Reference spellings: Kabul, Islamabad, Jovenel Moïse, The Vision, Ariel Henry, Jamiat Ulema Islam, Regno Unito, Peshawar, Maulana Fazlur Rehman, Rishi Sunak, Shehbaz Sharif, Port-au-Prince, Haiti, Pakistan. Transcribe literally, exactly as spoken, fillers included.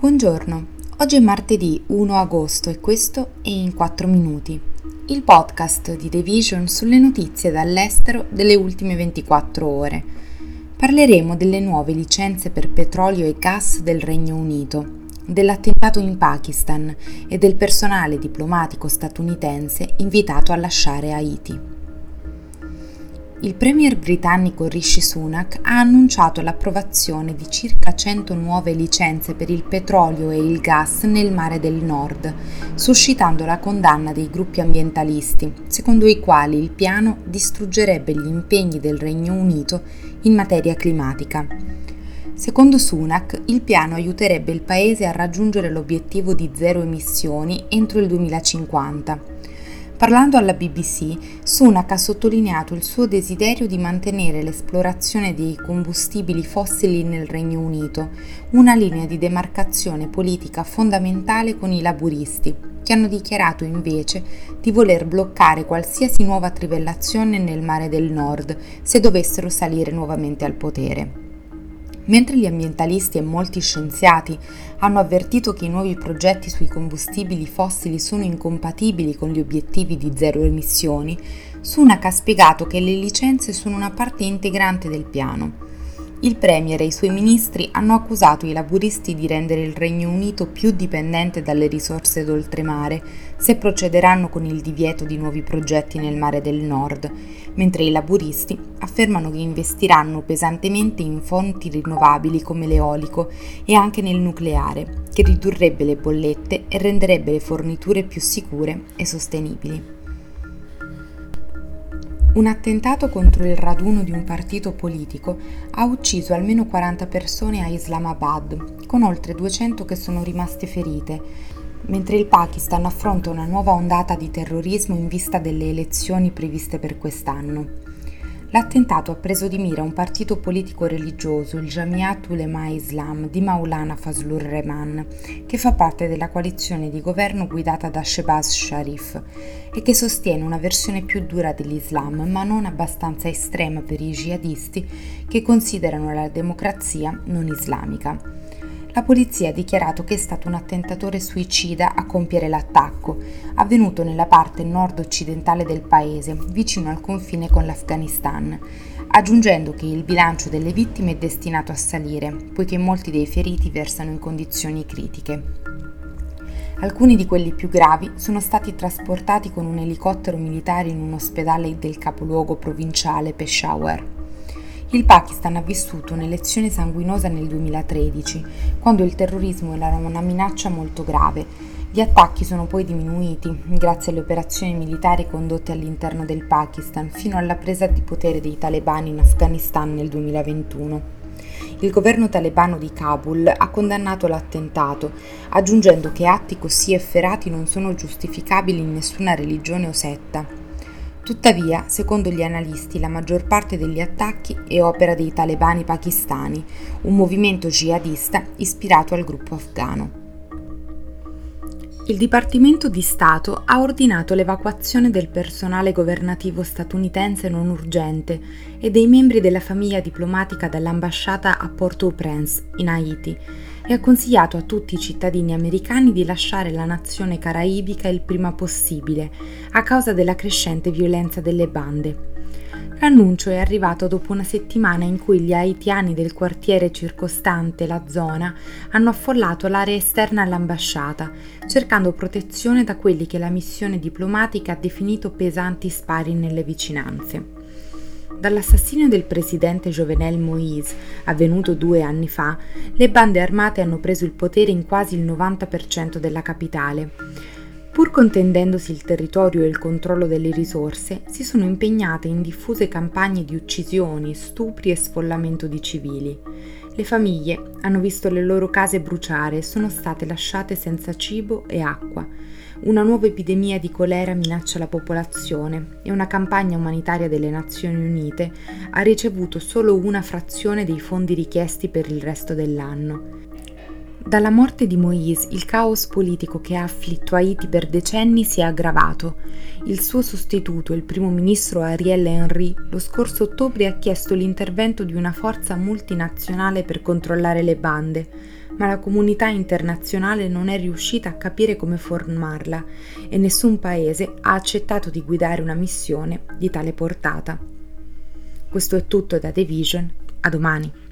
Buongiorno, oggi è martedì primo agosto e questo è In quattro minuti, il podcast di The Vision sulle notizie dall'estero delle ultime ventiquattro ore. Parleremo delle nuove licenze per petrolio e gas del Regno Unito, dell'attentato in Pakistan e del personale diplomatico statunitense invitato a lasciare Haiti. Il premier britannico Rishi Sunak ha annunciato l'approvazione di circa cento nuove licenze per il petrolio e il gas nel Mare del Nord, suscitando la condanna dei gruppi ambientalisti, secondo i quali il piano distruggerebbe gli impegni del Regno Unito in materia climatica. Secondo Sunak, il piano aiuterebbe il paese a raggiungere l'obiettivo di zero emissioni entro il duemilacinquanta. Parlando alla B B C, Sunak ha sottolineato il suo desiderio di mantenere l'esplorazione dei combustibili fossili nel Regno Unito, una linea di demarcazione politica fondamentale con i laburisti, che hanno dichiarato invece di voler bloccare qualsiasi nuova trivellazione nel Mare del Nord se dovessero salire nuovamente al potere. Mentre gli ambientalisti e molti scienziati hanno avvertito che i nuovi progetti sui combustibili fossili sono incompatibili con gli obiettivi di zero emissioni, Sunak ha spiegato che le licenze sono una parte integrante del piano. Il premier e i suoi ministri hanno accusato i laburisti di rendere il Regno Unito più dipendente dalle risorse d'oltremare se procederanno con il divieto di nuovi progetti nel Mare del Nord, mentre i laburisti affermano che investiranno pesantemente in fonti rinnovabili come l'eolico e anche nel nucleare, che ridurrebbe le bollette e renderebbe le forniture più sicure e sostenibili. Un attentato contro il raduno di un partito politico ha ucciso almeno quaranta persone a Islamabad, con oltre duecento che sono rimaste ferite, mentre il Pakistan affronta una nuova ondata di terrorismo in vista delle elezioni previste per quest'anno. L'attentato ha preso di mira un partito politico religioso, il Jamiat Ulema Islam di Maulana Fazlur Rehman, che fa parte della coalizione di governo guidata da Shehbaz Sharif e che sostiene una versione più dura dell'Islam, ma non abbastanza estrema per i jihadisti che considerano la democrazia non islamica. La polizia ha dichiarato che è stato un attentatore suicida a compiere l'attacco, avvenuto nella parte nord-occidentale del paese, vicino al confine con l'Afghanistan, aggiungendo che il bilancio delle vittime è destinato a salire, poiché molti dei feriti versano in condizioni critiche. Alcuni di quelli più gravi sono stati trasportati con un elicottero militare in un ospedale del capoluogo provinciale Peshawar. Il Pakistan ha vissuto un'elezione sanguinosa nel duemilatredici, quando il terrorismo era una minaccia molto grave. Gli attacchi sono poi diminuiti grazie alle operazioni militari condotte all'interno del Pakistan fino alla presa di potere dei talebani in Afghanistan nel duemilaventuno. Il governo talebano di Kabul ha condannato l'attentato, aggiungendo che atti così efferati non sono giustificabili in nessuna religione o setta. Tuttavia, secondo gli analisti, la maggior parte degli attacchi è opera dei talebani pakistani, un movimento jihadista ispirato al gruppo afghano. Il Dipartimento di Stato ha ordinato l'evacuazione del personale governativo statunitense non urgente e dei membri della famiglia diplomatica dall'ambasciata a Port-au-Prince, in Haiti, e ha consigliato a tutti i cittadini americani di lasciare la nazione caraibica il prima possibile, a causa della crescente violenza delle bande. L'annuncio è arrivato dopo una settimana in cui gli haitiani del quartiere circostante la zona hanno affollato l'area esterna all'ambasciata, cercando protezione da quelli che la missione diplomatica ha definito pesanti spari nelle vicinanze. Dall'assassinio del presidente Jovenel Moïse, avvenuto due anni fa, le bande armate hanno preso il potere in quasi il novanta per cento della capitale. Pur contendendosi il territorio e il controllo delle risorse, si sono impegnate in diffuse campagne di uccisioni, stupri e sfollamento di civili. Le famiglie hanno visto le loro case bruciare e sono state lasciate senza cibo e acqua. Una nuova epidemia di colera minaccia la popolazione e una campagna umanitaria delle Nazioni Unite ha ricevuto solo una frazione dei fondi richiesti per il resto dell'anno. Dalla morte di Moïse, il caos politico che ha afflitto Haiti per decenni si è aggravato. Il suo sostituto, il primo ministro Ariel Henry, lo scorso ottobre ha chiesto l'intervento di una forza multinazionale per controllare le bande, ma la comunità internazionale non è riuscita a capire come formarla e nessun paese ha accettato di guidare una missione di tale portata. Questo è tutto da The Vision, a domani.